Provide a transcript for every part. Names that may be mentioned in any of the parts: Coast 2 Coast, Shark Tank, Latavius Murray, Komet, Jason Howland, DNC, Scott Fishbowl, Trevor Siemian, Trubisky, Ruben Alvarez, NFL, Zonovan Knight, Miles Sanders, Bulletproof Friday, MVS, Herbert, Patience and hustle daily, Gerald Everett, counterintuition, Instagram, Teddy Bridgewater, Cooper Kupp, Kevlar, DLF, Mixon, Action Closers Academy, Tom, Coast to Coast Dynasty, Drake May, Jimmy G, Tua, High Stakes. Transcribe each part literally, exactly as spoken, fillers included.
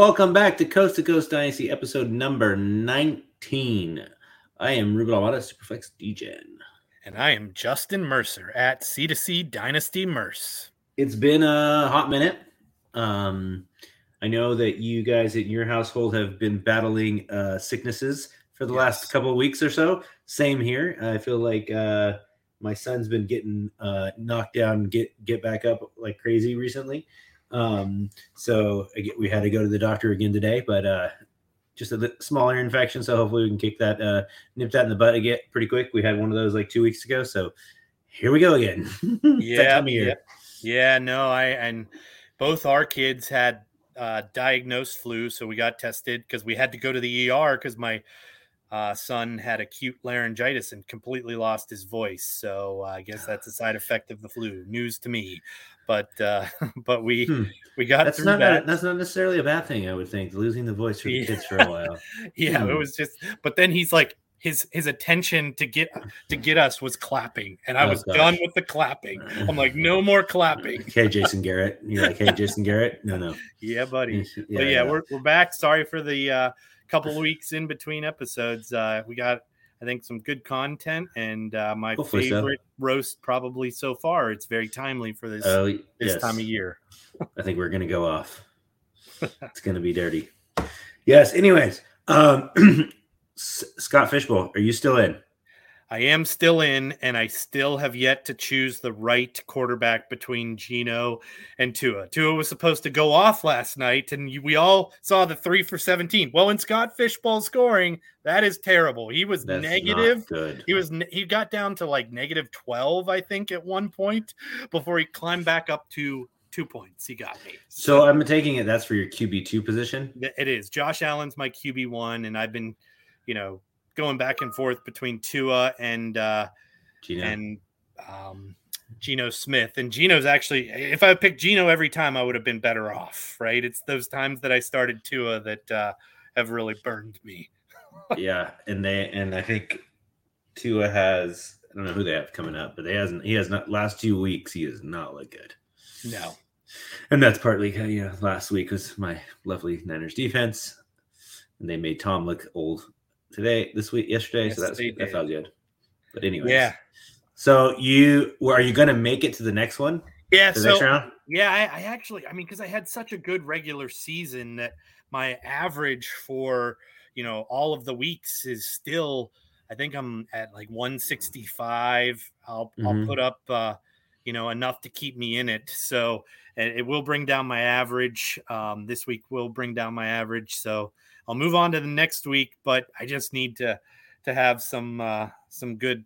Welcome back to Coast to Coast Dynasty, episode number nineteen. I am Ruben Alvarez, Superflex D-Gen. And I am Justin Mercer at C two C Dynasty Merce. It's been a hot minute. Um, I know that you guys in your household have been battling uh, sicknesses for the yes. last couple of weeks or so. Same here. I feel like uh, my son's been getting uh, knocked down, get get back up like crazy recently. Um, so again, we had to go to the doctor again today, but uh, just a smaller infection. So hopefully we can kick that, uh, nip that in the butt again pretty quick. We had one of those like two weeks ago. So here we go again. yeah, yeah. Yeah, no, I, and both our kids had, uh, diagnosed flu. So we got tested cause we had to go to the E R cause my, uh, son had acute laryngitis and completely lost his voice. So uh, I guess that's a side effect of the flu. News to me. But uh, but we hmm. we got that's through not that. A, that's not necessarily a bad thing, I would think. Losing the voice for the yeah. kids for a while. yeah, hmm. It was just. But then he's like his his attention to get to get us was clapping, and I oh, was gosh. done with the clapping. I'm like, no more clapping. Okay, Jason Garrett. You're like, hey, Jason Garrett. No, no. Yeah, buddy. yeah, but yeah, we're we're back. Sorry for the uh, couple weeks in between episodes. Uh, we got. I think some good content and uh, my Hopefully favorite so. roast probably so far. It's very timely for this uh, yes. this time of year. I think we're going to go off. It's going to be dirty. Yes. Anyways, um, Scott Fishbowl, are you still in? I am still in, and I still have yet to choose the right quarterback between Geno and Tua. Tua was supposed to go off last night, and we all saw the three for seventeen. Well, in Scott Fishbowl scoring, that is terrible. He was That's negative. Good. He was he got down to like negative twelve, I think, at one point before he climbed back up to two points. He got me. So, so I'm taking it that's for your Q B two position? It is. Josh Allen's my Q B one, and I've been, you know, going back and forth between Tua and uh, Geno. and um, Geno Smith. And Geno's actually, if I picked Geno every time, I would have been better off, right? It's those times that I started Tua that uh, have really burned me. yeah, and they and I think Tua has, I don't know who they have coming up, but they hasn't. He has not. Last two weeks, he has not looked good. No, and that's partly you know last week was my lovely Niners defense, and they made Tom look old. Today, this week, yesterday, yes, so that's, that felt good. But anyways, yeah. So you are you going to make it to the next one? Yeah. The so next round? yeah, I, I actually, I mean, because I had such a good regular season that my average for you know all of the weeks is still, I think I'm at like one sixty-five. I'll mm-hmm. I'll put up uh, you know enough to keep me in it. So and it will bring down my average. Um, this week will bring down my average. So. I'll move on to the next week, but I just need to to have some uh, some good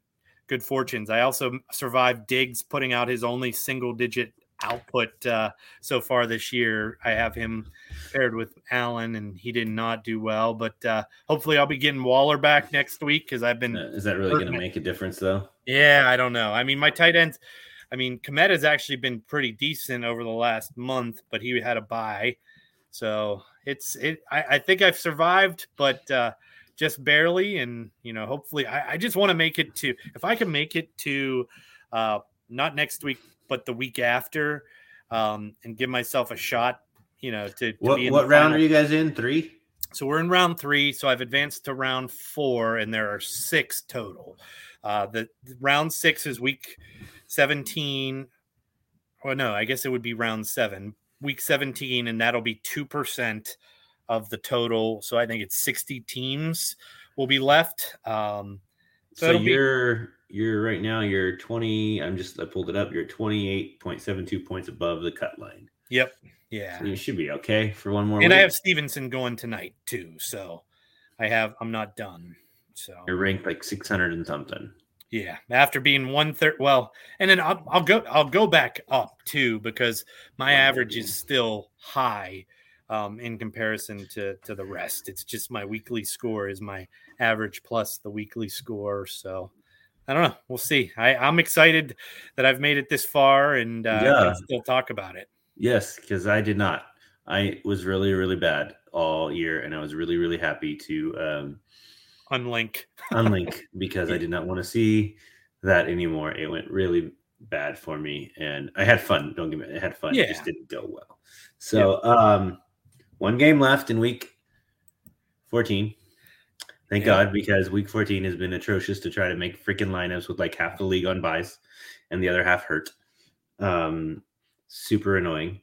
good fortunes. I also survived Diggs putting out his only single digit output uh, so far this year. I have him paired with Allen, and he did not do well. But uh, hopefully, I'll be getting Waller back next week because I've been. Uh, is that really going to make a difference, though? Yeah, I don't know. I mean, my tight ends. I mean, Komet has actually been pretty decent over the last month, but he had a bye, so. It's it. I, I think I've survived, but uh, just barely. And, you know, hopefully I, I just want to make it to if I can make it to uh, not next week, but the week after um, and give myself a shot, you know, to, to what, be in what round final. Are you guys in? Three. So we're in round three. So I've advanced to round four and there are six total. Uh, the, the round six is week seventeen. Well, no, I guess it would be round seven. Week seventeen, and that'll be two percent of the total. So I think it's sixty teams will be left. Um, so, so you're, be... you're right now, you're twenty. I'm just, I pulled it up. You're twenty-eight point seven two points above the cut line. Yep. Yeah. So you should be okay for one more. And week. I have Stevenson going tonight too. So I have, I'm not done. So you're ranked like six hundred and something. Yeah, after being one third, well, and then I'll, I'll go, I'll go back up too because my average is still high um, in comparison to to the rest. It's just my weekly score is my average plus the weekly score. So I don't know. We'll see. I, I'm excited that I've made it this far and uh, yeah. I can still talk about it. Yes, because I did not. I was really, really bad all year, and I was really, really happy to. Um, Unlink. Unlink, because I did not want to see that anymore. It went really bad for me, and I had fun. Don't get me. I had fun. Yeah. It just didn't go well. So, yeah. um, One game left in week fourteen. Thank yeah. God, because week fourteen has been atrocious to try to make freaking lineups with like half the league on buys and the other half hurt. Um, super annoying.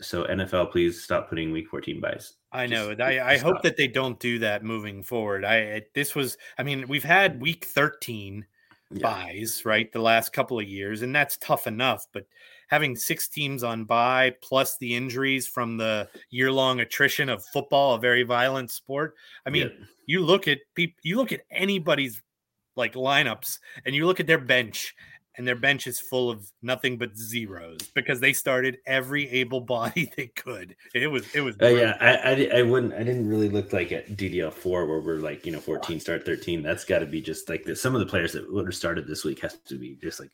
So N F L, please stop putting week fourteen buys. I know. Just, I, I hope that they don't do that moving forward. I This was, I mean, we've had week thirteen yeah. buys, right, the last couple of years, and that's tough enough. But having six teams on bye plus the injuries from the year-long attrition of football, a very violent sport. I mean, yeah. you look at people, you look at anybody's like lineups, and you look at their bench, and their bench is full of nothing but zeros because they started every able body they could. It was, it was. Uh, yeah, I, I, I wouldn't, I didn't really look like at D D L four where we're like, you know, fourteen start thirteen. That's got to be just like this. Some of the players that would have started this week has to be just like,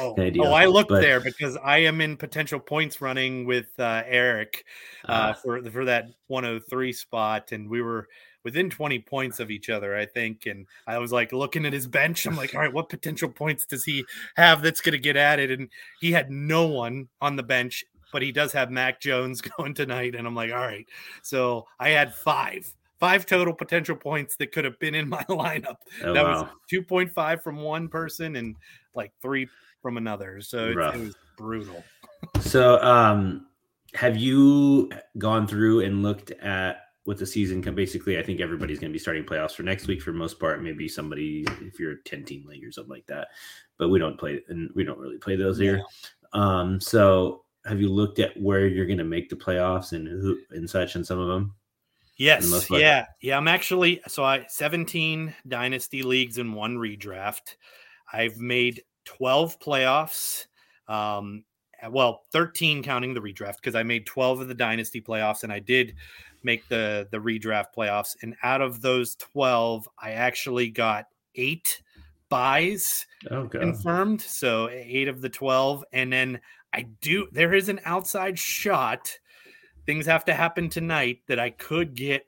oh, oh, I looked but, there because I am in potential points running with uh, Eric uh, uh, for for that one oh three spot, and we were within twenty points of each other, I think. And I was like looking at his bench. I'm like, all right, what potential points does he have that's going to get added? And he had no one on the bench, but he does have Mac Jones going tonight. And I'm like, all right. So I had five, five total potential points that could have been in my lineup. Oh, that wow. was two point five from one person and like three from another. So it, it was brutal. So um, have you gone through and looked at, with the season, basically, I think everybody's going to be starting playoffs for next week for the most part. Maybe somebody, if you're a ten-team league or something like that, but we don't play, and we don't really play those yeah. here. Um, so, have you looked at where you're going to make the playoffs and who and such, and some of them? Yes, yeah, yeah. I'm actually so I seventeen dynasty leagues and one redraft. I've made twelve playoffs. Um, well, thirteen counting the redraft because I made twelve of the dynasty playoffs, and I did make the, the redraft playoffs. And out of those twelve, I actually got eight buys oh, confirmed. So eight of the twelve. And then I do, there is an outside shot. Things have to happen tonight that I could get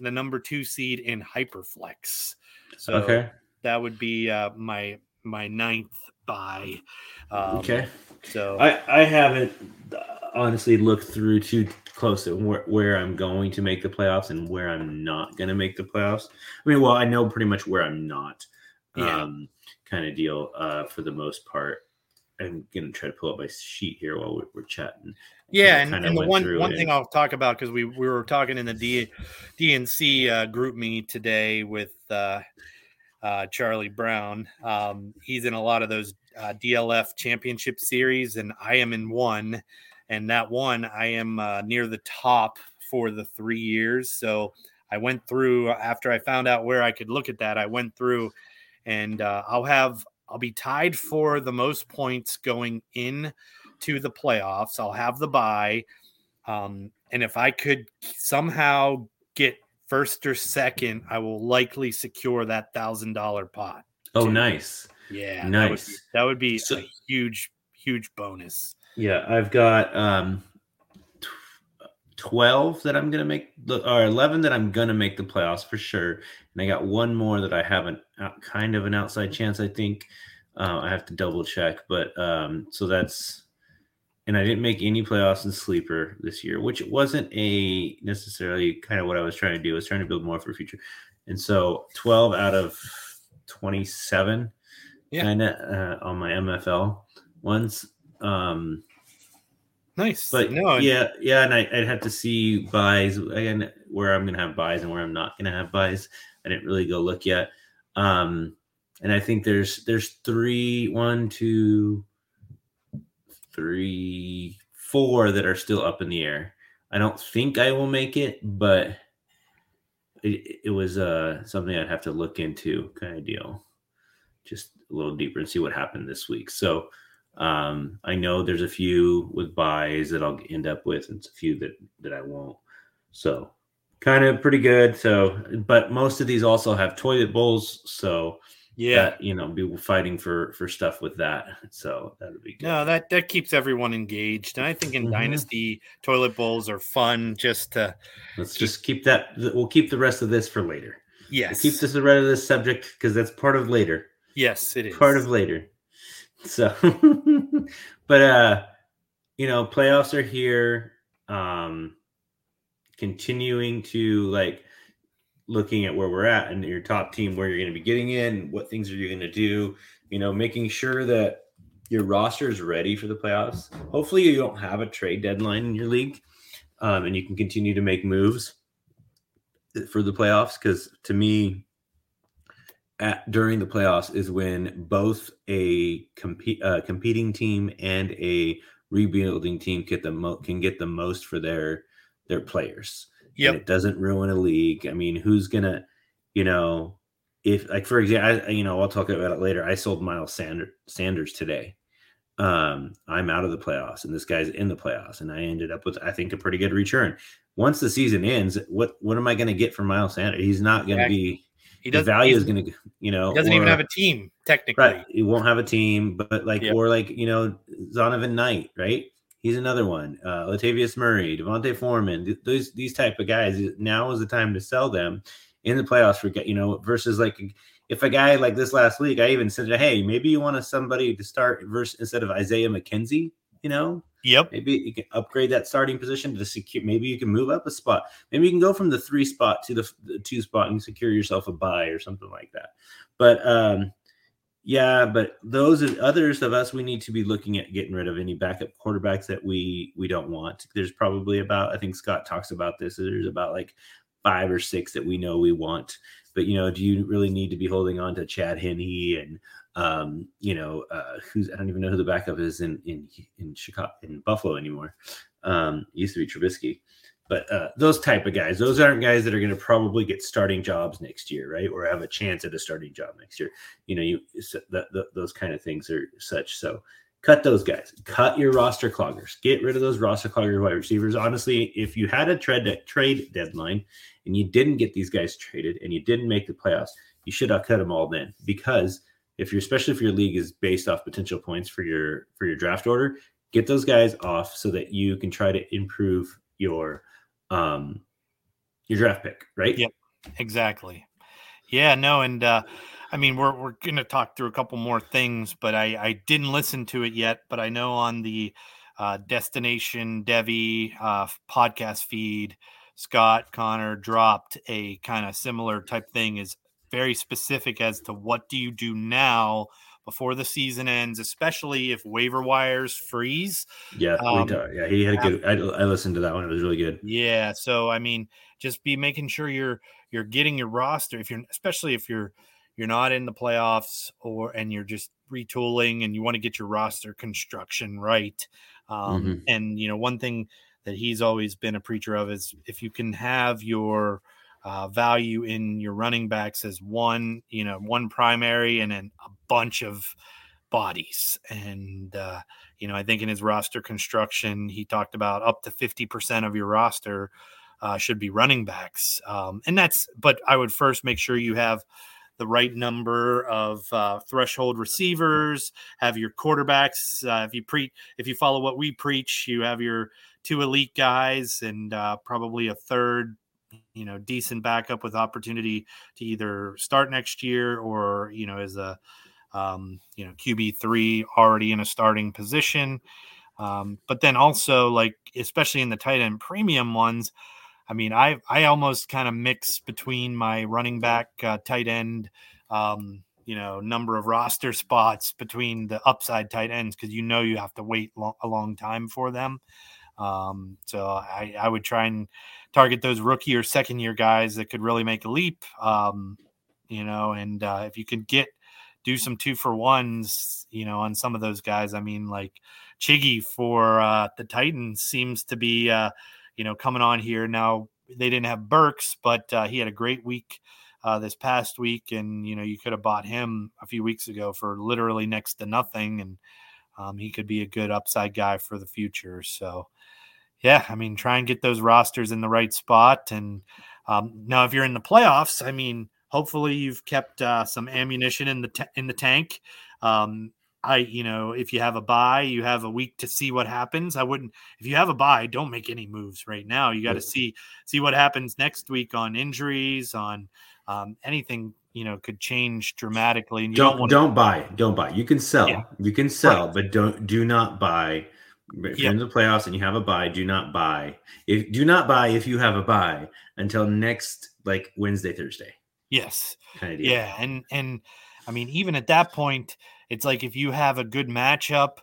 the number two seed in Hyperflex. So okay. that would be uh, my, my ninth buy. Um, okay. So I, I haven't honestly looked through too close to where, where I'm going to make the playoffs and where I'm not going to make the playoffs. I mean, well, I know pretty much where I'm not yeah. um, kind of deal uh, for the most part. I'm going to try to pull up my sheet here while we're, we're chatting. Yeah, and, and the one one thing I'll talk about, because we, we were talking in the D, D N C uh, group me today with uh, uh, Charlie Brown. Um, he's in a lot of those uh, D L F championship series, and I am in one. And that one, I am uh, near the top for the three years. So I went through after I found out where I could look at that. I went through, and uh, I'll have I'll be tied for the most points going in to the playoffs. I'll have the bye, um, and if I could somehow get first or second, I will likely secure that one thousand dollars pot. Oh, too. Nice! Yeah, nice. That would be, that would be so- a huge, huge bonus. Yeah, I've got um, twelve that I'm going to make, the, or eleven that I'm going to make the playoffs for sure. And I got one more that I have an out, kind of an outside chance, I think. Uh, I have to double check. But um, so that's, and I didn't make any playoffs in Sleeper this year, which wasn't a necessarily kind of what I was trying to do. I was trying to build more for the future. And so twelve out of twenty-seven yeah. kind of uh, on my M F L ones. Um, nice, but no, yeah, yeah, and I, I'd have to see buys again where I'm gonna have buys and where I'm not gonna have buys. I didn't really go look yet. Um, and I think there's there's three, one, two, three, four that are still up in the air. I don't think I will make it, but it, it was uh something I'd have to look into, kind of deal, just a little deeper and see what happened this week. So. Um, I know there's a few with buys that I'll end up with, and it's a few that, that I won't. So kind of pretty good. So, but most of these also have toilet bowls. So yeah, that, you know, be fighting for, for stuff with that. So that'll be good. No, that, that keeps everyone engaged. And I think in mm-hmm. Dynasty, toilet bowls are fun just to. Let's just keep that. We'll keep the rest of this for later. Yes. We'll keep this the rest of this subject because that's part of later. Yes, it is. Part of later. So, but, uh, you know, playoffs are here. Um, continuing to like looking at where we're at and your top team, where you're going to be getting in, what things are you going to do, you know, making sure that your roster is ready for the playoffs. Hopefully you don't have a trade deadline in your league, um, and you can continue to make moves for the playoffs. Because to me, at, during the playoffs is when both a comp- uh, competing team and a rebuilding team get the mo- can get the most for their their players. Yeah, it doesn't ruin a league. I mean, who's gonna, you know, if like for example, I, you know, I'll talk about it later. I sold Miles Sanders, Sanders today. Um, I'm out of the playoffs, and this guy's in the playoffs, and I ended up with I think a pretty good return. Once the season ends, what what am I going to get from Miles Sanders? He's not going to be. He doesn't. The value is going to, you know, he doesn't or, even have a team technically. Right, he won't have a team, but like yep. or like you know, Zonovan Knight, right? He's another one. Uh, Latavius Murray, Devontae Foreman, th- these these type of guys. Now is the time to sell them in the playoffs. For you know, versus like if a guy like this last week, I even said, hey, maybe you want somebody to start versus instead of Isaiah McKenzie. You know, yep. Maybe you can upgrade that starting position to secure. Maybe you can move up a spot. Maybe you can go from the three spot to the, the two spot and secure yourself a bye or something like that. But um, yeah, but those and others of us, we need to be looking at getting rid of any backup quarterbacks that we we don't want. There's probably about, I think Scott talks about this. There's about like five or six that we know we want. But, you know, do you really need to be holding on to Chad Henne and, um, you know, uh, who's I don't even know who the backup is in in in Chicago, in Buffalo anymore. Um, it used to be Trubisky. But uh, those type of guys, those aren't guys that are going to probably get starting jobs next year, right? Or have a chance at a starting job next year. You know, you the, the, those kind of things are such. So cut those guys. Cut your roster cloggers. Get rid of those roster clogger wide receivers. Honestly, if you had a trade de- trade deadline and you didn't get these guys traded and you didn't make the playoffs, you should have cut them all then. Because if you're, especially if your league is based off potential points for your for your draft order, get those guys off so that you can try to improve your um your draft pick, right? Yep, exactly. Yeah, no, and uh I mean we're we're gonna talk through a couple more things, but I, I didn't listen to it yet, but I know on the uh Destination Debbie uh podcast feed, Scott Connor dropped a kind of similar type thing, is very specific as to what do you do now before the season ends, especially if waiver wires freeze. Yeah, um, yeah, he had a good. I, I listened to that one; it was really good. Yeah, so I mean, just be making sure you're you're getting your roster. If you're, especially if you're you're not in the playoffs or and you're just retooling and you want to get your roster construction right. Um, mm-hmm. And you know, one thing that he's always been a preacher of is if you can have your Uh, value in your running backs as one, you know, one primary and then a bunch of bodies. And, uh, you know, I think in his roster construction, he talked about up to fifty percent of your roster uh, should be running backs. Um, and that's, but I would first make sure you have the right number of uh, threshold receivers, have your quarterbacks. Uh, if you pre, if you follow what we preach, you have your two elite guys and uh, probably a third, you know, decent backup with opportunity to either start next year or, you know, as a, um, you know, Q B three already in a starting position. Um, but then also like, especially in the tight end premium ones, I mean, I, I almost kind of mix between my running back uh, tight end, um, you know, number of roster spots between the upside tight ends. Cause you know, you have to wait lo- a long time for them. Um, so I, I would try and target those rookie or second year guys that could really make a leap. Um, you know, and, uh, if you could get, do some two for ones, you know, on some of those guys, I mean, like Chiggy for, uh, the Titans seems to be, uh, you know, coming on here. Now they didn't have Burks, but, uh, he had a great week, uh, this past week. And, you know, you could have bought him a few weeks ago for literally next to nothing. And, um, he could be a good upside guy for the future. So, yeah, I mean, try and get those rosters in the right spot. And um, now if you're in the playoffs, I mean, hopefully you've kept uh, some ammunition in the t- in the tank. Um, I, you know, if you have a bye, you have a week to see what happens. I wouldn't – if you have a bye, don't make any moves right now. You got to see see what happens next week on injuries, on um, anything, you know, could change dramatically. And you don't don't, don't buy. Don't buy. You can sell. Yeah. You can sell, right. But don't do not buy – If you're in the playoffs and you have a bye, do not buy. If do not buy if you have a bye until next like Wednesday, Thursday. Yes. Kind of deal. Yeah, and and I mean, even at that point, it's like if you have a good matchup.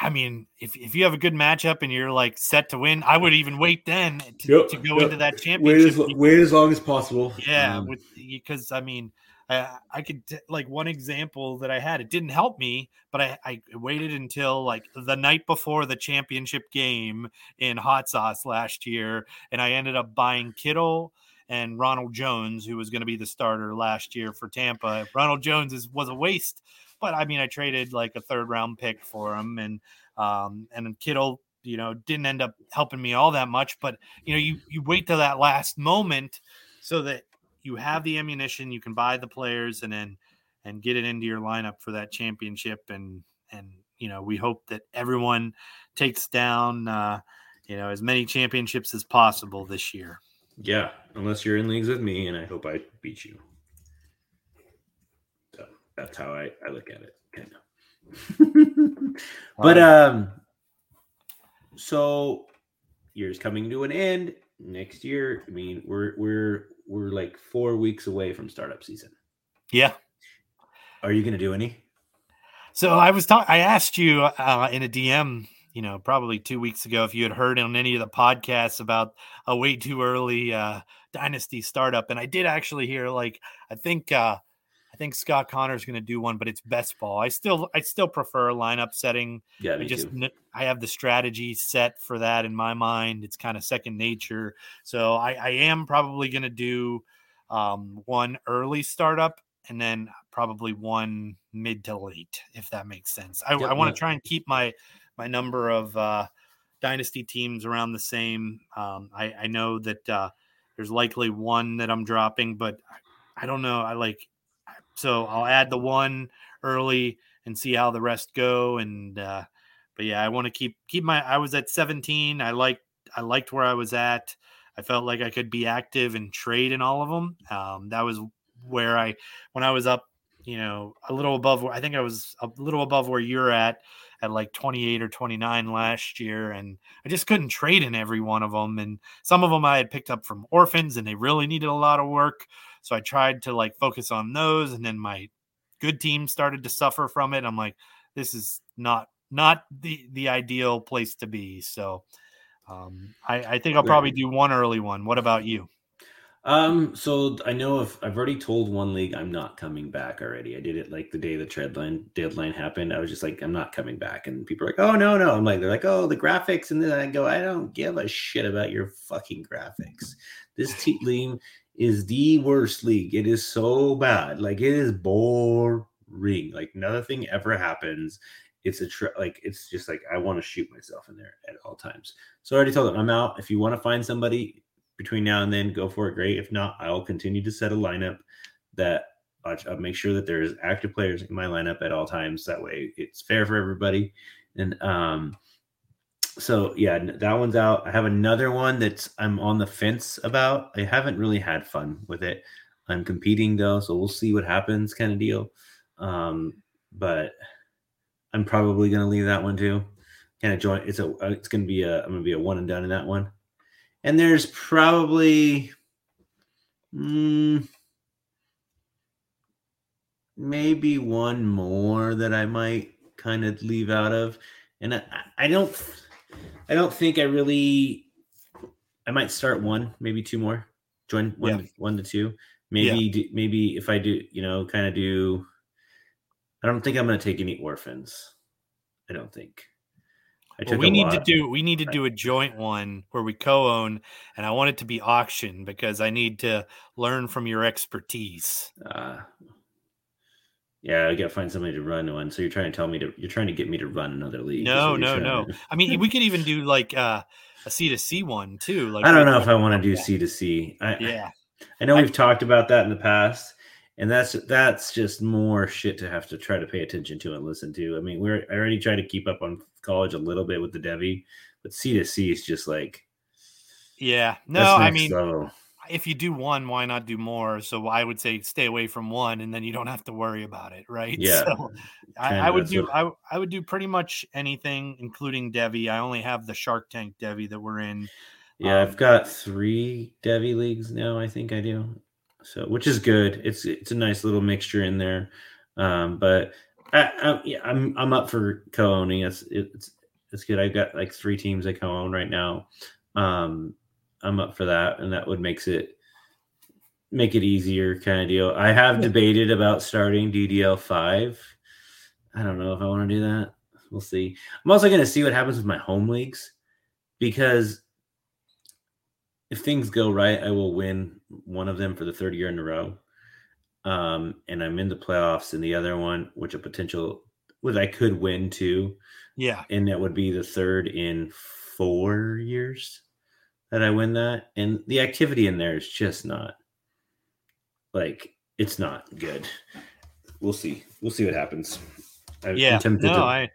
I mean, if, if you have a good matchup and you're like set to win, I would even wait then to, yep, to go yep. into that championship. Wait as, wait as long as possible. Yeah, because um, I mean, I, I could t- like one example that I had. It didn't help me, but I, I waited until like the night before the championship game in Hot Sauce last year, and I ended up buying Kittle and Ronald Jones, who was going to be the starter last year for Tampa. Ronald Jones is was a waste. But I mean, I traded like a third round pick for him, and um, and Kittle, you know, didn't end up helping me all that much. But you know, you you wait till that last moment so that you have the ammunition, you can buy the players, and then and get it into your lineup for that championship. And and you know, we hope that everyone takes down uh, you know as many championships as possible this year. Yeah, unless you're in leagues with me, and I hope I beat you. That's how I, I look at it, kind of. But um, so year's coming to an end next year. I mean, we're we're we're like four weeks away from startup season. Yeah. Are you going to do any? So I was talking. I asked you uh, in a D M, you know, probably two weeks ago, if you had heard on any of the podcasts about a way too early uh, dynasty startup, and I did actually hear like I think. Uh, I think Scott Connor is going to do one, but it's best ball. I still, I still prefer lineup setting. Yeah, me I just, too. I have the strategy set for that in my mind. It's kind of second nature. So I, I am probably going to do um, one early startup and then probably one mid to late, if that makes sense. I, I want to try and keep my, my number of uh, dynasty teams around the same. Um, I, I know that uh, there's likely one that I'm dropping, but I, I don't know. I like, So I'll add the one early and see how the rest go. And, uh, but yeah, I want to keep, keep my, I was at seventeen. I liked, I liked where I was at. I felt like I could be active and trade in all of them. Um, that was where I, when I was up, you know, a little above, I think I was a little above where you're at, at like twenty-eight or twenty-nine last year. And I just couldn't trade in every one of them. And some of them I had picked up from orphans and they really needed a lot of work. So I tried to like focus on those, and then my good team started to suffer from it. I'm like, this is not not the, the ideal place to be. So um, I, I think I'll probably do one early one. What about you? Um, so I know if I've already told one league I'm not coming back already. I did it like the day the deadline deadline happened. I was just like, I'm not coming back, and people are like, oh no no. I'm like, they're like, oh the graphics, and then I go, I don't give a shit about your fucking graphics. This team is the worst league. It is so bad. Like it is boring. Like nothing ever happens. It's a tri- like it's just like I want to shoot myself in there at all times. So I already told them I'm out. If you want to find somebody between now and then, go for it. Great. If not, I'll continue to set a lineup that I'll make sure that there is active players in my lineup at all times. That way it's fair for everybody. And um So yeah, that one's out. I have another one that's I'm on the fence about. I haven't really had fun with it. I'm competing though, so we'll see what happens, kind of deal. Um, but I'm probably gonna leave that one too. Kind of join. It's a. It's gonna be a. I'm gonna be a one and done in that one. And there's probably mm, maybe one more that I might kind of leave out of. And I, I don't. I don't think I really. I might start one, maybe two more. Join one, yeah. one to two. Maybe, yeah. do, maybe if I do, you know, kind of do. I don't think I'm going to take any orphans. I don't think. I well, took we need lot. to do. We need to do a joint one where we co-own, and I want it to be auction because I need to learn from your expertise. Uh, Yeah, I got to find somebody to run one. So you're trying to tell me to, you're trying to get me to run another league. No, no, no. To... I mean, we could even do like uh, a C to C one too. Like I don't know if I want to do C to C. I, yeah. I know I, we've talked about that in the past, and that's, that's just more shit to have to try to pay attention to and listen to. I mean, we're, I already try to keep up on college a little bit with the Debbie, but C to C is just like, yeah, no, I mean, level. if you do one, why not do more? So I would say stay away from one, and then you don't have to worry about it, right? Yeah. So I, I would do it. I I would do pretty much anything, including Debbie. I only have the Shark Tank Debbie that we're in. Yeah, um, I've got three Debbie leagues now. I think I do. So, which is good. It's it's a nice little mixture in there. Um, but I, I, yeah, I'm I'm up for co-owning. It's it's it's good. I've got like three teams I co-own right now. Um, I'm up for that, and that would makes it make it easier kind of deal. I have debated about starting D D L five. I don't know if I want to do that. We'll see. I'm also going to see what happens with my home leagues, because if things go right, I will win one of them for the third year in a row. Um, and I'm in the playoffs in the other one, which a potential which I could win too. Yeah. And that would be the third in four years that I win that. And the activity in there is just not like, it's not good. We'll see. We'll see what happens. I, yeah. I'm no, to, I,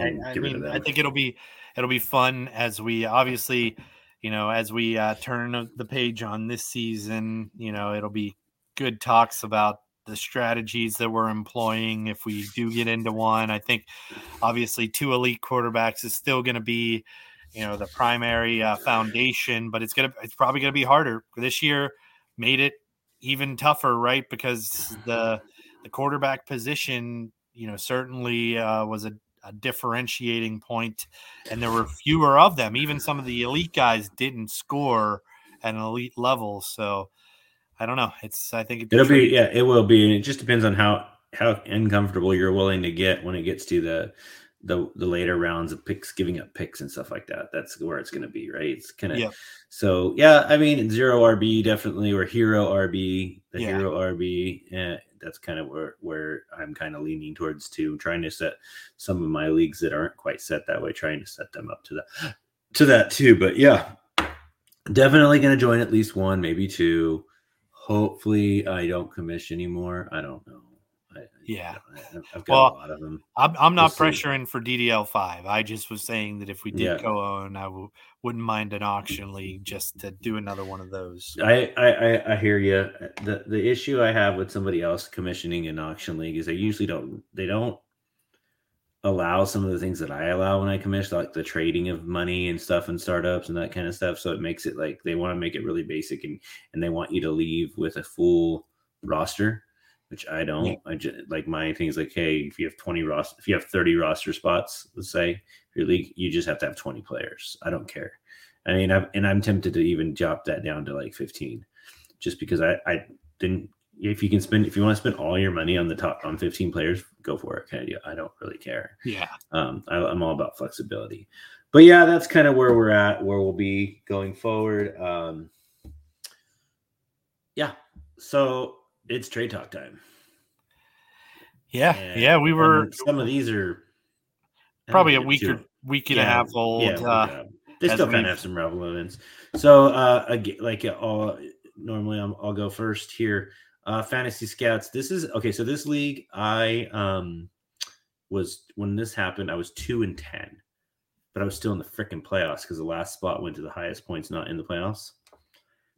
I, I mean, I think it'll be, it'll be fun as we obviously, you know, as we uh, turn the page on this season. You know, it'll be good talks about the strategies that we're employing if we do get into one. I think obviously two elite quarterbacks is still going to be, you know, the primary uh, foundation, but it's going to, it's probably going to be harder. This year made it even tougher, right? Because the, the quarterback position, you know, certainly uh, was a, a differentiating point, and there were fewer of them. Even some of the elite guys didn't score at an elite level. So I don't know. It's, I think it'll be, yeah, it will be. And it just depends on how, how uncomfortable you're willing to get when it gets to the, the the later rounds of picks, giving up picks and stuff like that. That's where it's going to be, right? It's kind of, yeah. So yeah, I mean, zero R B definitely, or hero R B, the yeah. hero R B. Eh, that's kind of where, where I'm kind of leaning towards too, trying to set some of my leagues that aren't quite set that way, trying to set them up to that, to that too. But yeah, definitely going to join at least one, maybe two. Hopefully I don't commish anymore. I don't know. Yeah, I've got well, a lot of them. I'm, I'm not we'll pressuring see. for D D L five. I just was saying that if we did yeah. co-own, I w- wouldn't mind an auction league just to do another one of those. I, I, I hear you. The The issue I have with somebody else commissioning an auction league is they usually don't they don't allow some of the things that I allow when I commission, like the trading of money and stuff and startups and that kind of stuff. So it makes it like they want to make it really basic, and and they want you to leave with a full roster. Which I don't. Yeah. I just like my thing is like, hey, if you have twenty roster, if you have thirty roster spots, let's say your league, you just have to have twenty players. I don't care. I mean, I've, and I'm tempted to even drop that down to like fifteen, just because I, I didn't. If you can spend, if you want to spend all your money on the top on fifteen players, go for it. Kind of deal. I don't really care. Yeah. Um, I, I'm all about flexibility, but yeah, that's kind of where we're at, where we'll be going forward. Um, yeah. So. It's trade talk time. Yeah, and, yeah, we were. Some of these are probably know, a week two. or week and yeah, a half old. Yeah, uh, they still kind of have some relevance. So, uh, again, like all normally, I'm, I'll go first here. Uh, Fantasy Scouts. This is okay. So this league, I um was when this happened, I was two and ten, but I was still in the freaking playoffs because the last spot went to the highest points, not in the playoffs.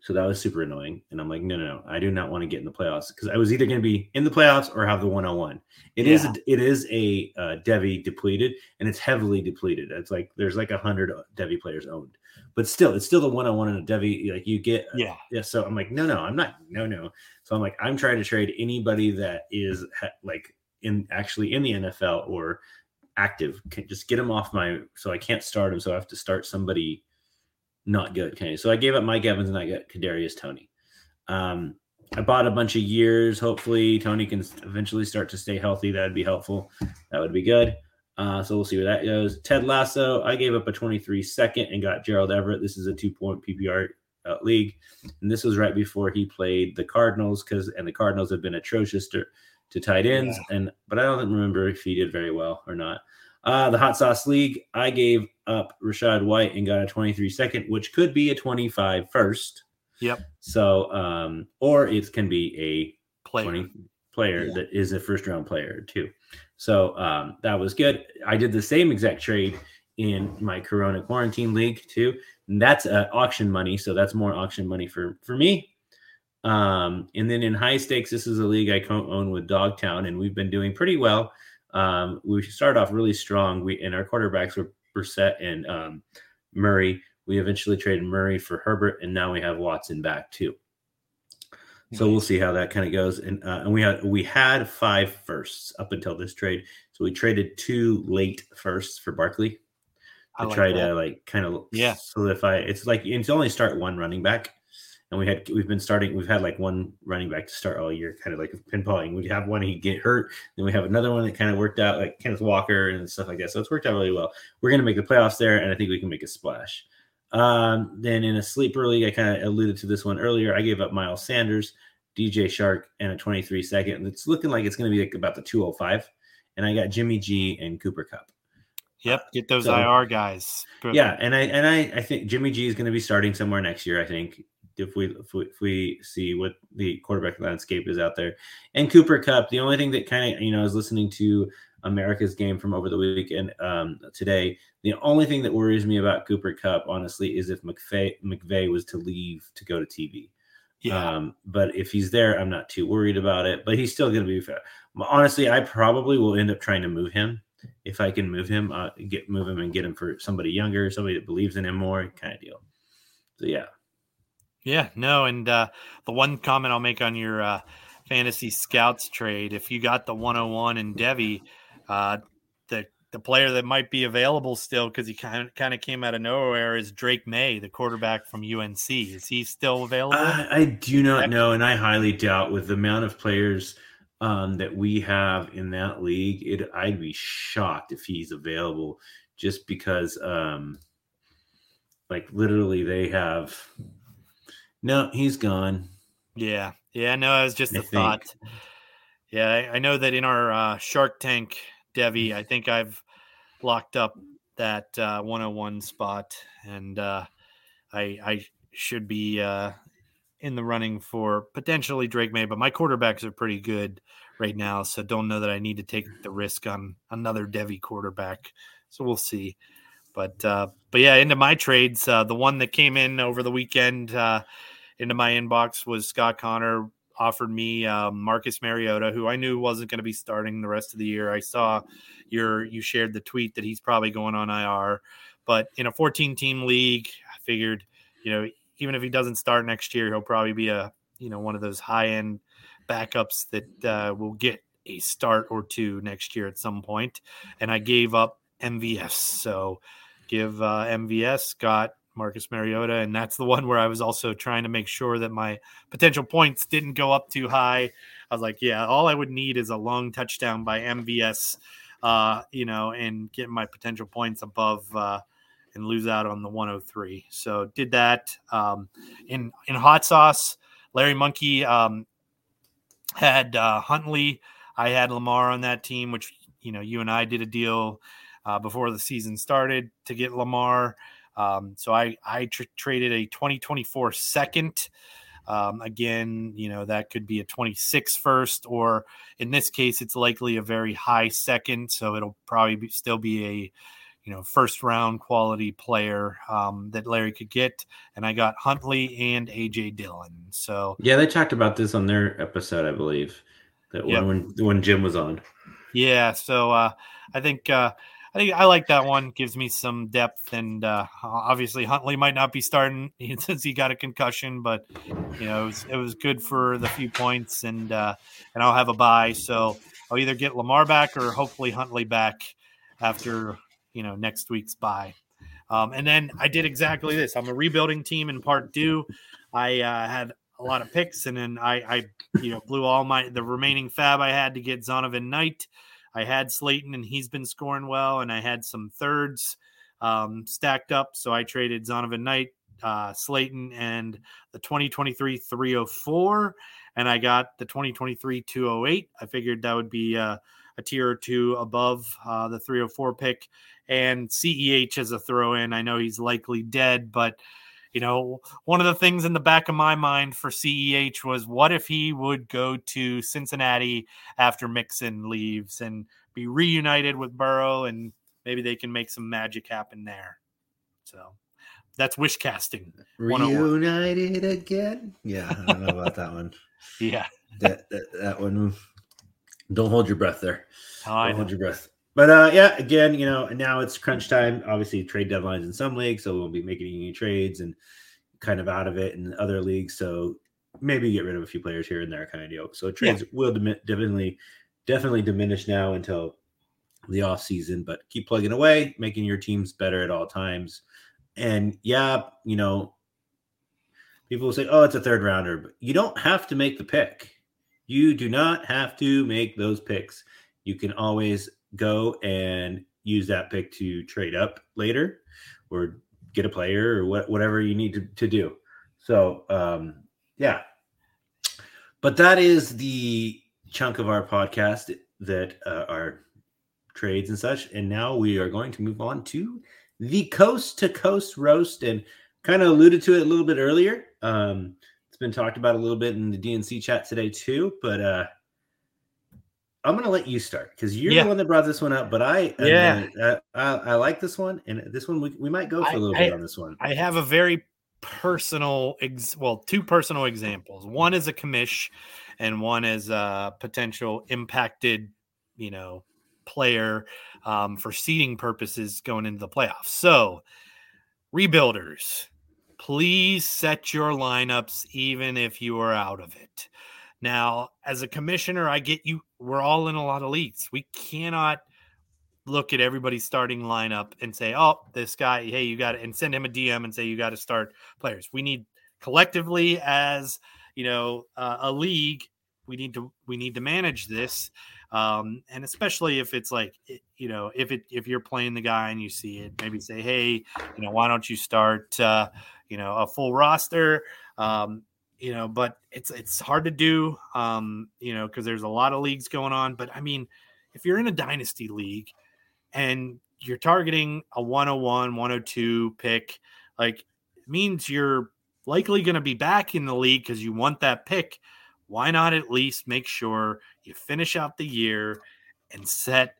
So that was super annoying. And I'm like, no, no, no. I do not want to get in the playoffs because I was either going to be in the playoffs or have the one oh one. It yeah. is it is a uh, Devy depleted, and it's heavily depleted. It's like there's like one hundred Devy players owned. But still, it's still the one oh one and a Devy. Like you get – yeah. yeah. So I'm like, no, no, I'm not – no, no. So I'm like, I'm trying to trade anybody that is ha- like in actually in the N F L or active. Can just get them off my – so I can't start them. So I have to start somebody – not good. Okay. So I gave up Mike Evans and I got Kadarius Toney. Um, I bought a bunch of years. Hopefully Toney can eventually start to stay healthy. That'd be helpful. That would be good. Uh, so we'll see where that goes. Ted Lasso. I gave up a twenty-three second and got Gerald Everett. This is a two point P P R uh, league. And this was right before he played the Cardinals because, and the Cardinals have been atrocious to, to tight ends. Yeah. And, but I don't remember if he did very well or not. Uh, the Hot Sauce League, I gave up Rashad White and got a twenty-three second, which could be a twenty-five first. Yep. So, um, or it can be a player. twenty player yeah. that is a first round player too. So um, that was good. I did the same exact trade in my Corona Quarantine League too. And that's uh, auction money. So that's more auction money for, for me. Um, and then in high stakes, this is a league I co-own with Dogtown, and we've been doing pretty well. Um, we started off really strong. We and our quarterbacks were Brissett and um, Murray. We eventually traded Murray for Herbert, and now we have Watson back too. So we'll see how that kind of goes. And uh, and we had we had five firsts up until this trade. So we traded two late firsts for Barkley to like try that. to like kind of yeah. solidify. It's like it's only start one running back. And we had we've been starting we've had like one running back to start all year, kind of like pinballing. We'd have one he'd get hurt, then we have another one that kind of worked out, like Kenneth Walker and stuff like that. So it's worked out really well. We're gonna make the playoffs there, and I think we can make a splash. Um, then in a sleeper league, I kind of alluded to this one earlier. I gave up Miles Sanders, D J Shark, and a twenty-three second. It's looking like it's going to be like about the two oh five. And I got Jimmy G and Cooper Kupp. Yep, get those so, I R guys. Yeah, and I and I, I think Jimmy G is going to be starting somewhere next year. I think if we, if we if we see what the quarterback landscape is out there, and Cooper Kupp. The only thing that kind of you know I was listening to America's Game from over the weekend um, today. The only thing that worries me about Cooper Kupp, honestly, is if McVay, McVay was to leave to go to T V. Yeah. Um, but if he's there, I'm not too worried about it. But he's still going to be fair. Honestly, I probably will end up trying to move him if I can move him, uh, get move him and get him for somebody younger, somebody that believes in him more, kind of deal. So yeah, yeah, no. And uh, the one comment I'll make on your uh, Fantasy Scouts trade: if you got the one oh one and Debbie. Uh, the the player that might be available still because he kind of kind of came out of nowhere is Drake May, the quarterback from U N C. Is he still available? I, I do not know, and I highly doubt with the amount of players um, that we have in that league. It I'd be shocked if he's available, just because um, like literally they have no. He's gone. Yeah, yeah. No, it was just I a think. thought. Yeah, I know that in our uh, Shark Tank. Debbie, I think I've locked up that uh, one oh one spot, and uh, I, I should be uh, in the running for potentially Drake May, but my quarterbacks are pretty good right now, so don't know that I need to take the risk on another Debbie quarterback, so we'll see. But, uh, but yeah, into my trades, uh, the one that came in over the weekend uh, into my inbox was Scott Connor. Offered me uh, Marcus Mariota, who I knew wasn't going to be starting the rest of the year. I saw your you shared the tweet that he's probably going on I R, but in a fourteen team league, I figured, you know, even if he doesn't start next year, he'll probably be a you know one of those high end backups that uh, will get a start or two next year at some point. And I gave up M V S, so give uh, M V S got. Marcus Mariota, and that's the one where I was also trying to make sure that my potential points didn't go up too high. I was like, yeah, all I would need is a long touchdown by M V S, uh, you know, and get my potential points above uh, and lose out on the one oh three. So did that. Um, in in Hot Sauce, Larry Monkey um, had uh, Huntley. I had Lamar on that team, which, you know, you and I did a deal uh, before the season started to get Lamar. Um, so I, I tr- traded a twenty twenty-four second. Um, again, you know, that could be a twenty-six first, or in this case, it's likely a very high second. So it'll probably be, still be a, you know, first round quality player, um, that Larry could get. And I got Huntley and A J Dillon. So yeah, they talked about this on their episode, I believe that yep. when, when Jim was on. Yeah. So, uh, I think, uh, I think I like that one. Gives me some depth, and uh, obviously Huntley might not be starting since he got a concussion, but you know it was, it was good for the few points, and uh, and I'll have a bye, so I'll either get Lamar back or hopefully Huntley back after you know next week's bye. Um, and then I did exactly this. I'm a rebuilding team in part two. I uh, had a lot of picks, and then I, I you know blew all my the remaining fab I had to get Zonovan Knight. I had Slayton, and he's been scoring well, and I had some thirds um, stacked up. So I traded Zonovan Knight, uh, Slayton, and the twenty twenty-three three oh four, and I got the twenty twenty-three two oh eight. I figured that would be uh, a tier or two above uh, the three oh four pick. And C E H as a throw-in. I know he's likely dead, but you know, one of the things in the back of my mind for C E H was what if he would go to Cincinnati after Mixon leaves and be reunited with Burrow, and maybe they can make some magic happen there. So That's wish casting. Reunited again. Yeah, I don't know about that one. Yeah, that, that that one. Don't hold your breath there. Oh, don't hold your breath. But uh, yeah, again, you know, now it's crunch time. Obviously, trade deadlines in some leagues, so we won't be making any trades, and kind of out of it in other leagues. So maybe you get rid of a few players here and there, kind of deal. So trades yeah. will dim- definitely, definitely diminish now until the off season. But keep plugging away, making your teams better at all times. And yeah, you know, people will say, "Oh, it's a third rounder," but you don't have to make the pick. You do not have to make those picks. You can always go and use that pick to trade up later or get a player or what, whatever you need to, to do. So, um, yeah, but that is the chunk of our podcast that uh, are trades and such. And now we are going to move on to the Coast to Coast Roast, and kind of alluded to it a little bit earlier. Um, it's been talked about a little bit in the D N C chat today too, but, uh, I'm going to let you start because you're yeah. the one that brought this one up, but I, yeah. uh, I, I like this one. And this one, we, we might go for I, a little I, bit on this one. I have a very personal, ex- well, two personal examples. One is a commish and one is a potential impacted, you know, player um, for seeding purposes going into the playoffs. So rebuilders, please set your lineups, even if you are out of it. Now, as a commissioner, I get you. We're all in a lot of leagues. We cannot look at everybody's starting lineup and say, oh, this guy, hey, you got to, and send him a D M and say, you got to start players. We need collectively as, you know, uh, a league, we need to, we need to manage this. Um, and especially if it's like, you know, if it, if you're playing the guy and you see it, maybe say, hey, you know, why don't you start, uh, you know, a full roster, um, you know, but it's, it's hard to do, um, you know, cause there's a lot of leagues going on, but I mean, if you're in a dynasty league and you're targeting a one oh one, one oh two pick, like it means you're likely going to be back in the league cause you want that pick. Why not at least make sure you finish out the year and set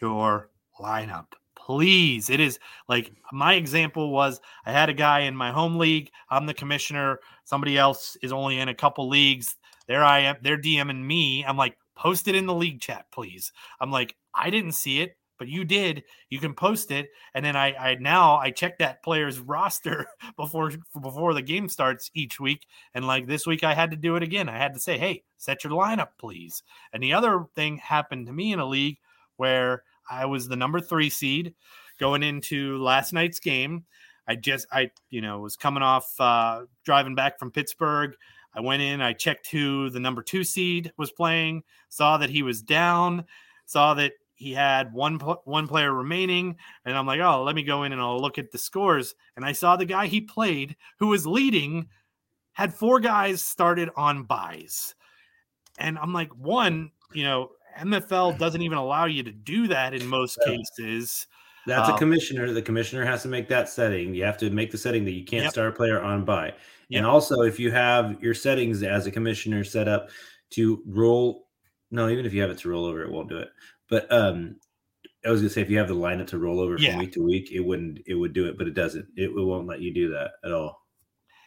your lineup? Please. It is like my example was I had a guy in my home league. I'm the commissioner. Somebody else is only in a couple leagues. There I am. They're DMing me. I'm like, post it in the league chat, please. I'm like, I didn't see it, but you did. You can post it. And then I, I now I check that player's roster before before the game starts each week. And like this week I had to do it again. I had to say, hey, set your lineup, please. And the other thing happened to me in a league where I was the number three seed going into last night's game. I just, I, you know, was coming off uh, driving back from Pittsburgh. I went in, I checked who the number two seed was playing, saw that he was down, saw that he had one, one player remaining. And I'm like, oh, let me go in and I'll look at the scores. And I saw the guy he played who was leading had four guys started on buys. And I'm like, one, you know, M F L doesn't even allow you to do that in most so, cases. That's um, a commissioner. The commissioner has to make that setting. You have to make the setting that you can't yep. start a player on bye. Yep. And also, if you have your settings as a commissioner set up to roll, no, even if you have it to roll over, it won't do it. But um, I was going to say, if you have the lineup to roll over yeah. from week to week, it wouldn't. It would do it, but it doesn't. It, it won't let you do that at all.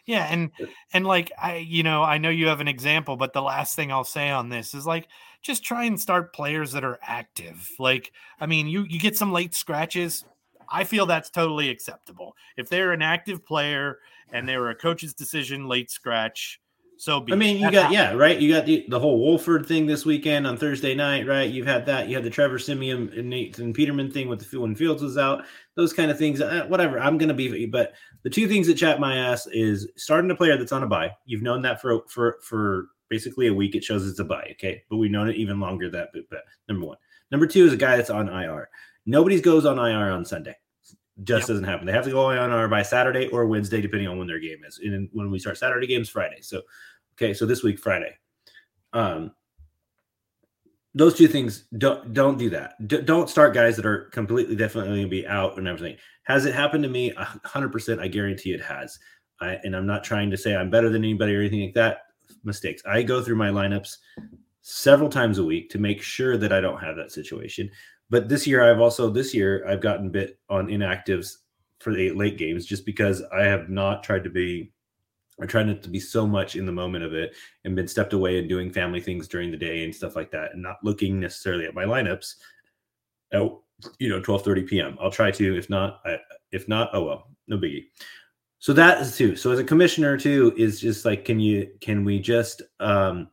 Yeah, and and like I, you know, I know you have an example, but the last thing I'll say on this is like, just try and start players that are active. Like, I mean, you, you get some late scratches. I feel that's totally acceptable. If they're an active player and they were a coach's decision, late scratch, so be I mean, you got, yeah, right. You got the, the whole Wolford thing this weekend on Thursday night, right? You've had that. You had the Trevor Siemian and Nathan Peterman thing with the when Fields was out, those kind of things, uh, whatever. I'm going to be, but the two things that chat my ass is starting a player that's on a bye. You've known that for, for, for, basically a week, it shows it's a bye, okay? But we've known it even longer that, but, but number one. Number two is a guy that's on I R. Nobody goes on I R on Sunday. Just yep. doesn't happen. They have to go on I R by Saturday or Wednesday, depending on when their game is. And when we start Saturday games, Friday. So, okay, so this week, Friday. Um, those two things, don't don't do that. D- don't start guys that are completely definitely going to be out and everything. Has it happened to me? one hundred percent, I guarantee it has. I, and I'm not trying to say I'm better than anybody or anything like that. Mistakes. I go through my lineups several times a week to make sure that I don't have that situation. But this year, I've also, this year, I've gotten bit on inactives for the late games, just because I have not tried to be, I try not to be so much in the moment of it and been stepped away and doing family things during the day and stuff like that, and not looking necessarily at my lineups at, you know, twelve thirty p.m. I'll try to, if not, I, if not, oh, well, no biggie. So that is too. So as a commissioner too, is just like, can you, can we just, um,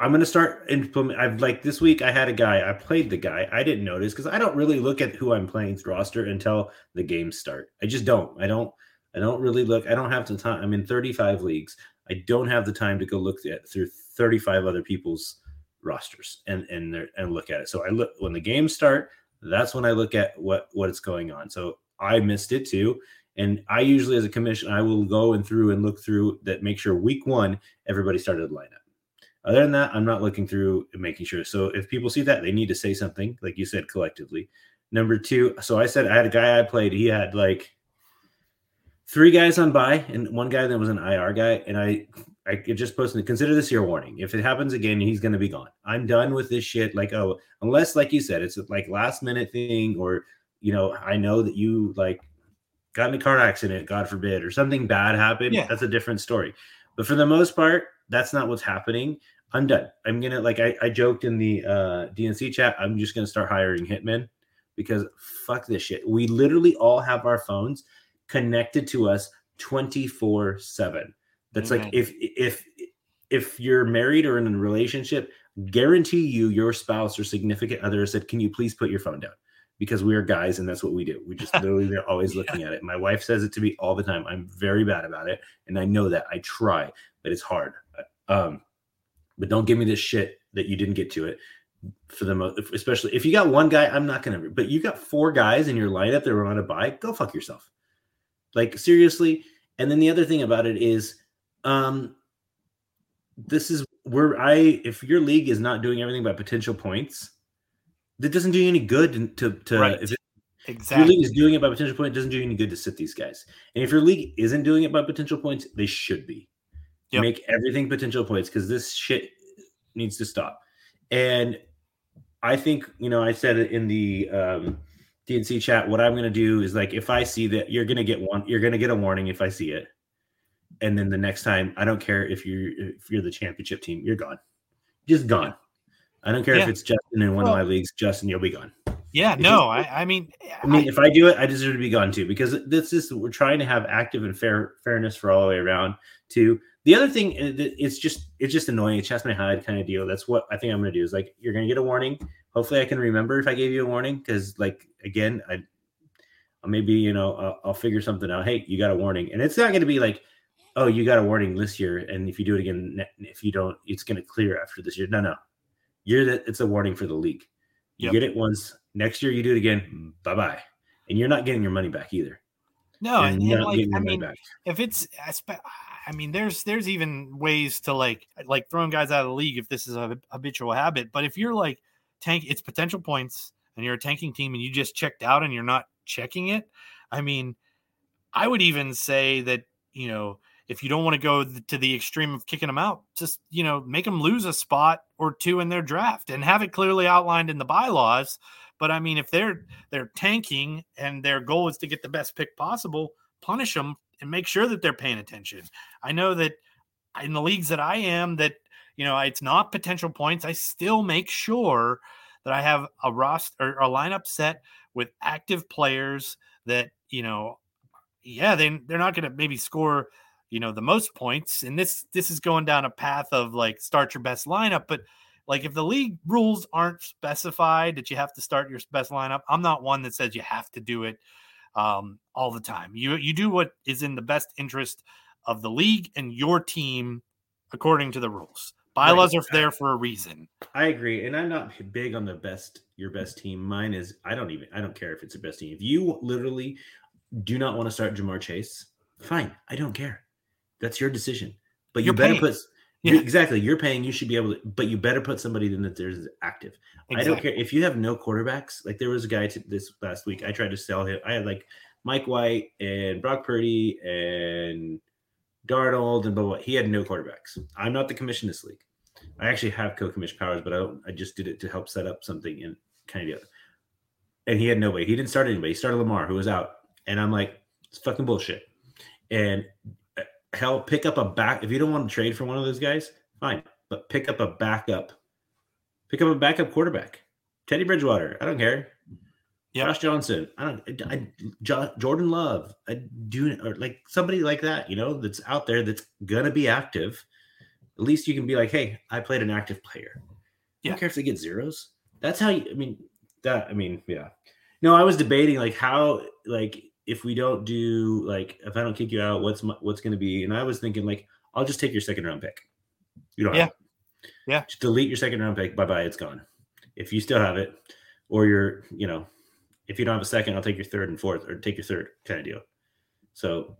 I'm going to start implement. I've like this week, I had a guy, I played the guy. I didn't notice because I don't really look at who I'm playing's roster until the games start. I just don't, I don't, I don't really look. I don't have the time. I'm in thirty-five leagues. I don't have the time to go look at, through thirty-five other people's rosters and and their, and look at it. So I look when the games start. That's when I look at what what is going on. So I missed it too. And I usually, as a commission, I will go and through and look through that, make sure week one everybody started the lineup. Other than that, I'm not looking through and making sure. So if people see that, they need to say something, like you said, collectively. Number two, so I said I had a guy I played. He had like three guys on bye and one guy that was an I R guy. And I, I just posted, consider this your warning. If it happens again, he's going to be gone. I'm done with this shit. Like, oh, unless, like you said, it's like last minute thing, or, you know, I know that you like got in a car accident, God forbid, or something bad happened. Yeah. That's a different story. But for the most part, that's not what's happening. I'm done. I'm going to, like I, I joked in the uh, D N C chat, I'm just going to start hiring hitmen because fuck this shit. We literally all have our phones connected to us twenty-four seven. That's mm-hmm. like if if if you're married or in a relationship, guarantee you your spouse or significant other said, can you please put your phone down? Because we are guys and that's what we do. We just literally they're always yeah. looking at it. My wife says it to me all the time. I'm very bad about it. And I know that I try, but it's hard. Um, but don't give me this shit that you didn't get to it. For the most, especially if you got one guy, I'm not going to, but you got four guys in your lineup that were on a buy, go fuck yourself. Like, seriously. And then the other thing about it is, um, this is where I, if your league is not doing everything by potential points, that doesn't do you any good to, to right. if it, exactly. If your league is doing it by potential points, it doesn't do you any good to sit these guys. And if your league isn't doing it by potential points, they should be. Yep. Make everything potential points because this shit needs to stop. And I think, you know, I said it in the um, D N C chat, what I'm going to do is like, if I see that you're going to get one, you're going to get a warning if I see it. And then the next time, I don't care if you're, if you're the championship team, you're gone. Just gone. I don't care yeah. if it's Justin in one well, of my leagues. Justin, you'll be gone. Yeah, if no, I, I mean. I mean, I, if I do it, I deserve to be gone too, because this is, we're trying to have active and fair fairness for all the way around too. The other thing, it's just it's just annoying. It's chest my hide kind of deal. That's what I think I'm going to do is like, you're going to get a warning. Hopefully I can remember if I gave you a warning because, like, again, I maybe, you know, I'll, I'll figure something out. Hey, you got a warning. And it's not going to be like, oh, you got a warning this year. And if you do it again, if you don't, it's going to clear after this year. No, no. You're the, it's a warning for the league. You yep. get it once. Next year you do it again. Bye-bye. And you're not getting your money back either. No, and, and like, I mean, back. if it's, I mean, there's, there's even ways to like, like throwing guys out of the league if this is a habitual habit. But if you're like tank, it's potential points and you're a tanking team and you just checked out and you're not checking it. I mean, I would even say that, you know, if you don't want to go to the extreme of kicking them out, just, you know, make them lose a spot or two in their draft and have it clearly outlined in the bylaws. But I mean, if they're, they're tanking and their goal is to get the best pick possible, punish them and make sure that they're paying attention. I know that in the leagues that I am that, you know, it's not potential points. I still make sure that I have a roster or a lineup set with active players that, you know, yeah, they, they're not going to maybe score, you know, the most points. And this, this is going down a path of like, start your best lineup. But like, if the league rules aren't specified that you have to start your best lineup, I'm not one that says you have to do it um, all the time. You, you do what is in the best interest of the league and your team, according to the rules. Bylaws right. are there for a reason. I agree. And I'm not big on the best, your best team. Mine is, I don't even, I don't care if it's the best team. If you literally do not want to start Jamar Chase, fine. I don't care. That's your decision, but you're you better paying. put yeah. exactly. You're paying. You should be able to, but you better put somebody in that there's active. Exactly. I don't care if you have no quarterbacks. Like there was a guy to, this last week. I tried to sell him. I had like Mike White and Brock Purdy and Darnold and blah, blah, blah. He had no quarterbacks. I'm not the commission this league. I actually have co-commission powers, but I don't, I just did it to help set up something and kind of the other. and he had nobody. He didn't start anybody. He started Lamar, who was out. And I'm like, it's fucking bullshit. And hell, pick up a back. If you don't want to trade for one of those guys, fine. But pick up a backup. Pick up a backup quarterback. Teddy Bridgewater. I don't care. Yep. Josh Johnson. I don't. I, I, jo- Jordan Love. I do or like somebody like that. You know, that's out there. That's gonna be active. At least you can be like, hey, I played an active player. Yeah. I don't care if they get zeros. That's how you. I mean, that. I mean, yeah. No, I was debating like how like if we don't do like if I don't kick you out, what's my, what's gonna be? And I was thinking like I'll just take your second round pick. You don't. Yeah. Have it. Yeah. Just delete your second round pick. Bye bye. It's gone. If you still have it, or you're, you know. If you don't have a second, I'll take your third and fourth, or take your third kind of deal. So,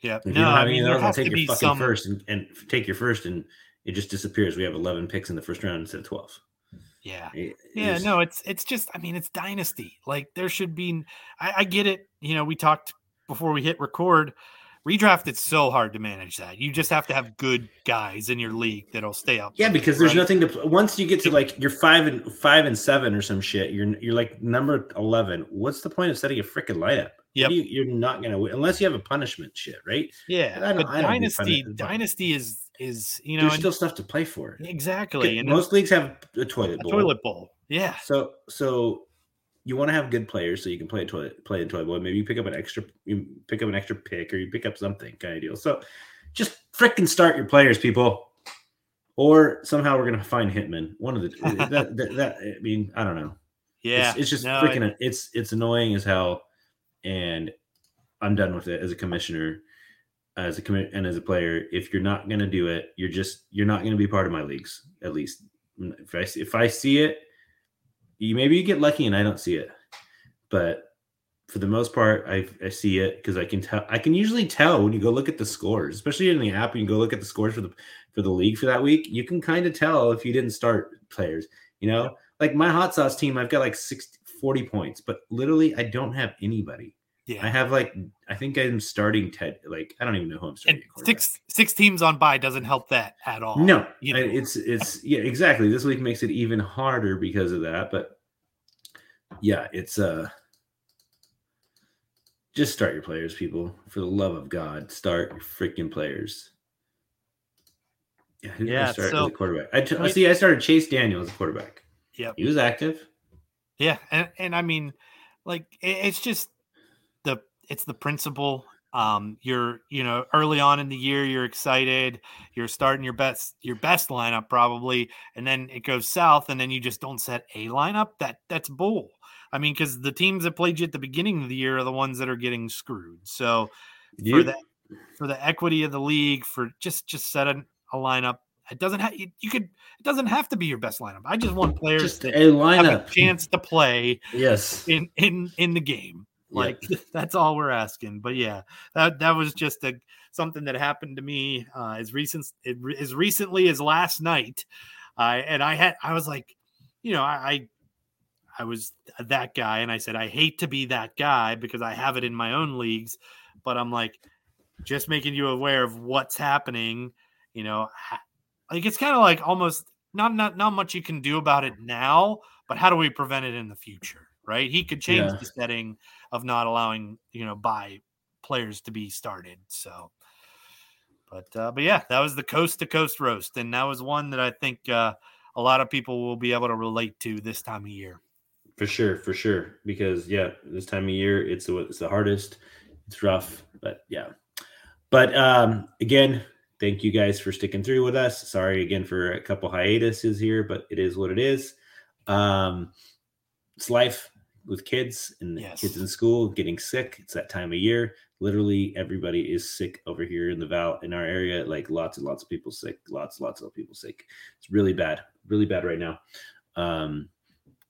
yeah, if no, you don't have I mean, any of those, I'll take your fucking some... first and, and take your first, and it just disappears. We have eleven picks in the first round instead of twelve. Yeah, it, yeah, it's... no, it's it's just, I mean, it's dynasty. Like there should be, I, I get it. You know, we talked before we hit record. Redraft, it's so hard to manage that. You just have to have good guys in your league that'll stay up. Yeah, because there's nothing to. Once you get to like you're five and five and seven or some shit, you're you're like number eleven. What's the point of setting a freaking lineup? Yeah, you, you're not gonna win unless you have a punishment shit, right? Yeah, I don't, but I don't dynasty, dynasty is is you know there's and, still stuff to play for. Exactly, and most leagues have a toilet bowl. A toilet bowl, yeah. So so. You want to have good players so you can play a toilet, play in toilet bowl. Maybe you pick up an extra, you pick up an extra pick, or you pick up something kind of deal. So, just freaking start your players, people. Or somehow we're gonna find Hitman. One of the that, that that I mean I don't know. Yeah, it's, it's just no, freaking. It, it's it's annoying as hell, and I'm done with it as a commissioner, as a commi- and as a player. If you're not gonna do it, you're just you're not gonna be part of my leagues. At least if I if I see it. You, maybe you get lucky and I don't see it, but for the most part, I, I see it because I can tell. I can usually tell when you go look at the scores, especially in the app. When you go look at the scores for the for the league for that week, you can kind of tell if you didn't start players. You know, yeah. Like my hot sauce team, I've got like sixty, forty points, but literally I don't have anybody. Yeah, I have like I think I'm starting Ted. Like I don't even know who I'm starting. And six six teams on bye doesn't help that at all. No, you know? it's it's yeah exactly. This week makes it even harder because of that, but. Yeah, it's uh just start your players, people. For the love of God, start your freaking players. Yeah, who yeah, I started so, as a quarterback? I t- see I started Chase Daniel as a quarterback. Yeah. He was active. Yeah, and, and I mean, like it's just the it's the principle. Um, you're you know, early on in the year, you're excited, you're starting your best your best lineup probably, and then it goes south, and then you just don't set a lineup. That that's bull. I mean, because the teams that played you at the beginning of the year are the ones that are getting screwed. So yeah. for the for the equity of the league, for just just set a, a lineup. It doesn't have you, you could it doesn't have to be your best lineup. I just want players just that a lineup. Have a chance to play. Yes, in in in the game. Like yeah. That's all we're asking. But yeah, that that was just a something that happened to me uh, as recent as recently as last night. Uh, and I had I was like, you know, I I was that guy, and I said I hate to be that guy because I have it in my own leagues. But I'm like, just making you aware of what's happening. You know, like it's kind of like almost not not not much you can do about it now, but how do we prevent it in the future? Right? He could change yeah. the setting of not allowing, you know, by players to be started. So, but, uh, but yeah, that was the coast to coast roast. And that was one that I think uh, a lot of people will be able to relate to this time of year. For sure. For sure. Because yeah, this time of year, it's, it's the hardest. It's rough, but yeah. But um, again, thank you guys for sticking through with us. Sorry again for a couple hiatuses here, but it is what it is. Um, it's life. With kids and yes. kids in school getting sick. It's that time of year. Literally everybody is sick over here in the Val in our area. Like lots and lots of people sick, lots, lots of people sick. It's really bad, really bad right now. Um,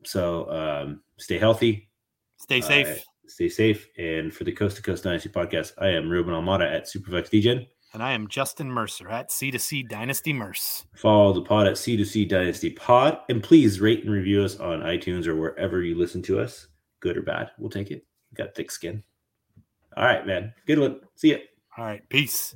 so um, stay healthy, stay safe, uh, stay safe. And for the Coast to Coast Dynasty podcast, I am Ruben Almada at Superflex D J. And I am Justin Mercer at C two C Dynasty Merce. Follow the pod at C two C Dynasty Pod. And please rate and review us on iTunes or wherever you listen to us. Good or bad. We'll take it. We've got thick skin. All right, man. Good one. See ya. All right. Peace.